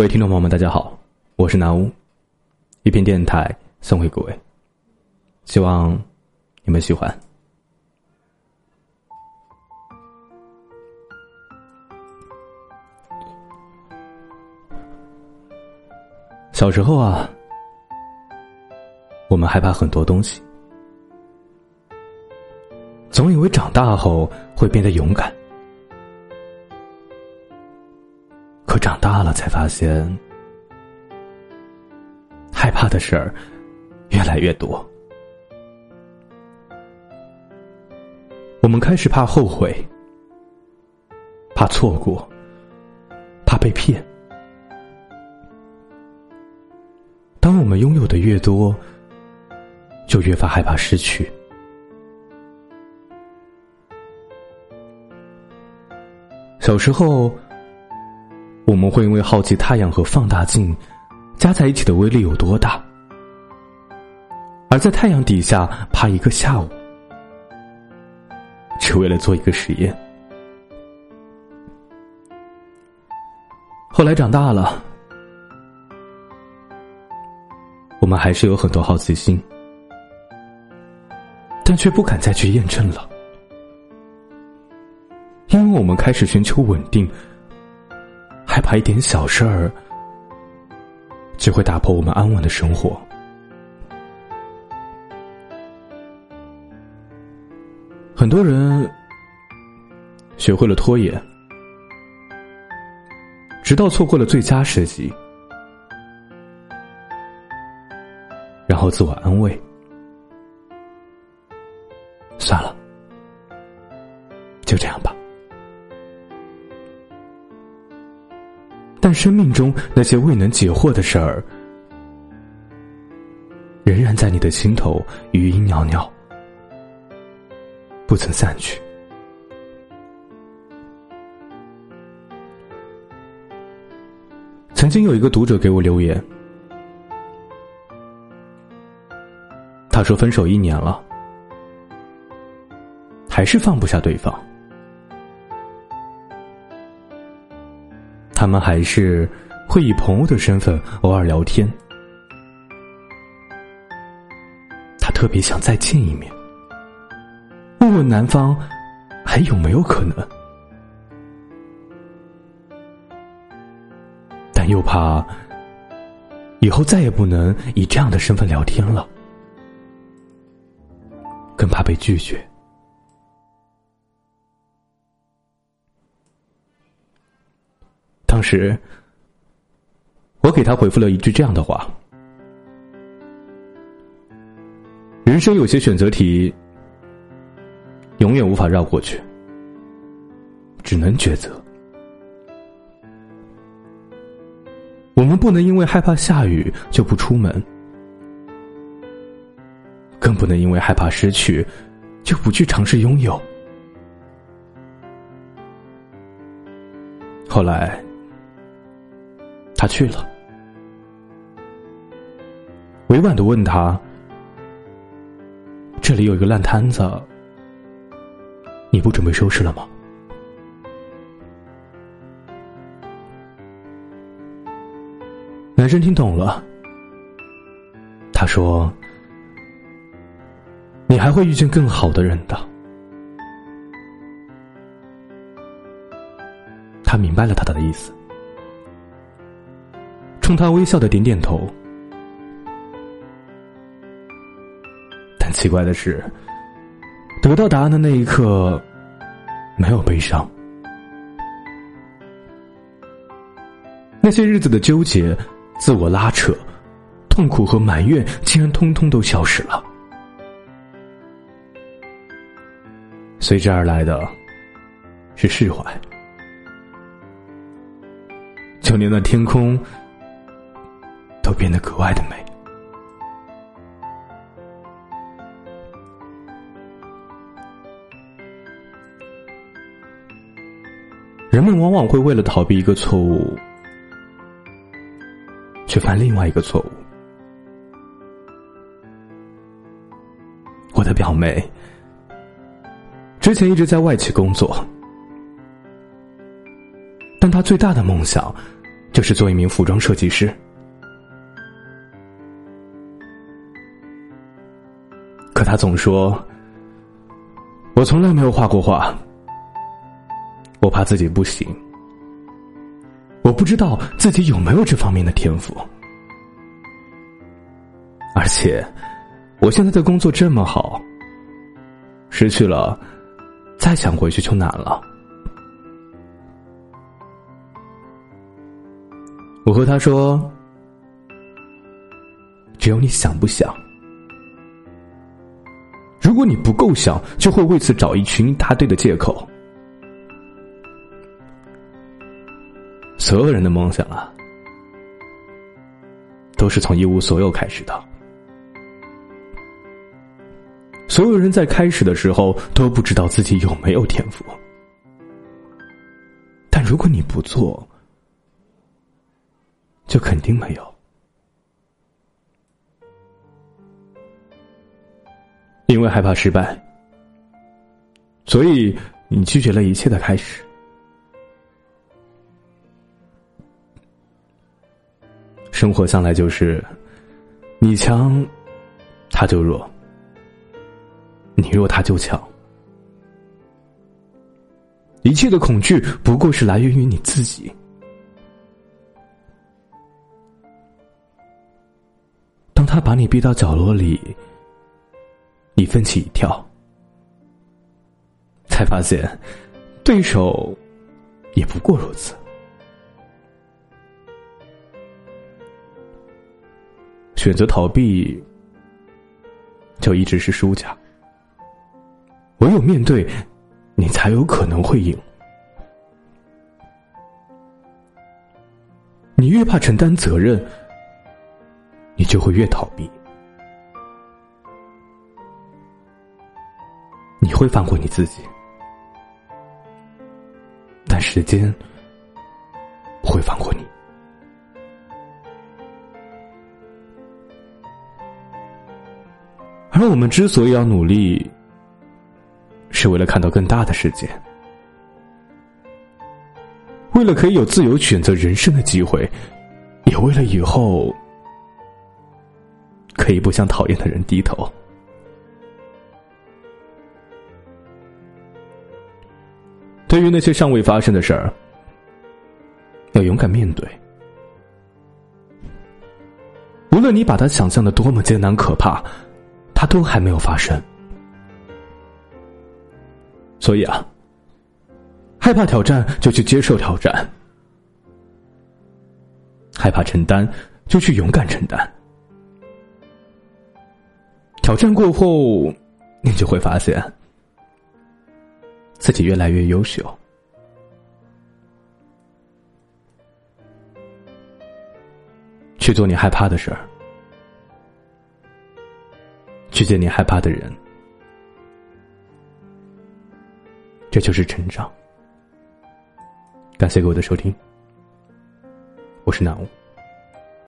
各位听众朋友们大家好，我是南屋，一品电台送给各位，希望你们喜欢。小时候啊，我们害怕很多东西，总以为长大后会变得勇敢，可长大了才发现，害怕的事儿越来越多。我们开始怕后悔，怕错过，怕被骗。当我们拥有的越多，就越发害怕失去。小时候我们会因为好奇太阳和放大镜加在一起的威力有多大，而在太阳底下爬一个下午，只为了做一个实验。后来长大了，我们还是有很多好奇心，但却不敢再去验证了，因为我们开始寻求稳定，害怕一点小事儿就会打破我们安稳的生活。很多人学会了拖延，直到错过了最佳时机，然后自我安慰，算了，就这样吧。但生命中那些未能解惑的事儿，仍然在你的心头余音袅袅，不曾散去。曾经有一个读者给我留言，他说分手1年了，还是放不下对方，他们还是会以朋友的身份偶尔聊天。他特别想再见一面，问问男方还有没有可能，但又怕以后再也不能以这样的身份聊天了，更怕被拒绝。当时我给他回复了一句这样的话，人生有些选择题永远无法绕过去，只能抉择。我们不能因为害怕下雨就不出门，更不能因为害怕失去就不去尝试拥有。后来他去了，委婉地问他，这里有一个烂摊子，你不准备收拾了吗？男生听懂了，他说，你还会遇见更好的人的。他明白了他的意思，冲他微笑的点点头，但奇怪的是，得到答案的那一刻没有悲伤，那些日子的纠结、自我拉扯、痛苦和埋怨竟然通通都消失了。随之而来的是释怀，就连那天空都变得格外的美。人们往往会为了逃避一个错误，去犯另外一个错误。我的表妹之前一直在外企工作，但她最大的梦想就是做一名服装设计师。可他总说，我从来没有画过画，我怕自己不行，我不知道自己有没有这方面的天赋，而且我现在的工作这么好，失去了再想回去就难了。我和他说，只有你想不想，如果你不够想，就会为此找一群一大堆的借口。所有人的梦想啊，都是从一无所有开始的。所有人在开始的时候都不知道自己有没有天赋，但如果你不做，就肯定没有。因为害怕失败，所以你拒绝了一切的开始。生活向来就是你强他就弱，你弱他就强。一切的恐惧不过是来源于你自己。当他把你逼到角落里，你奋起一跳，才发现对手也不过如此。选择逃避，就一直是输家。唯有面对，你才有可能会赢。你越怕承担责任，你就会越逃避。你会放过你自己，但时间不会放过你。而我们之所以要努力，是为了看到更大的世界，为了可以有自由选择人生的机会，也为了以后可以不向讨厌的人低头。对于那些尚未发生的事儿，要勇敢面对。无论你把它想象的多么艰难可怕，它都还没有发生。所以啊，害怕挑战就去接受挑战，害怕承担就去勇敢承担。挑战过后，你就会发现自己越来越优秀。去做你害怕的事儿，去见你害怕的人，这就是成长。感谢各位的收听，我是南雾。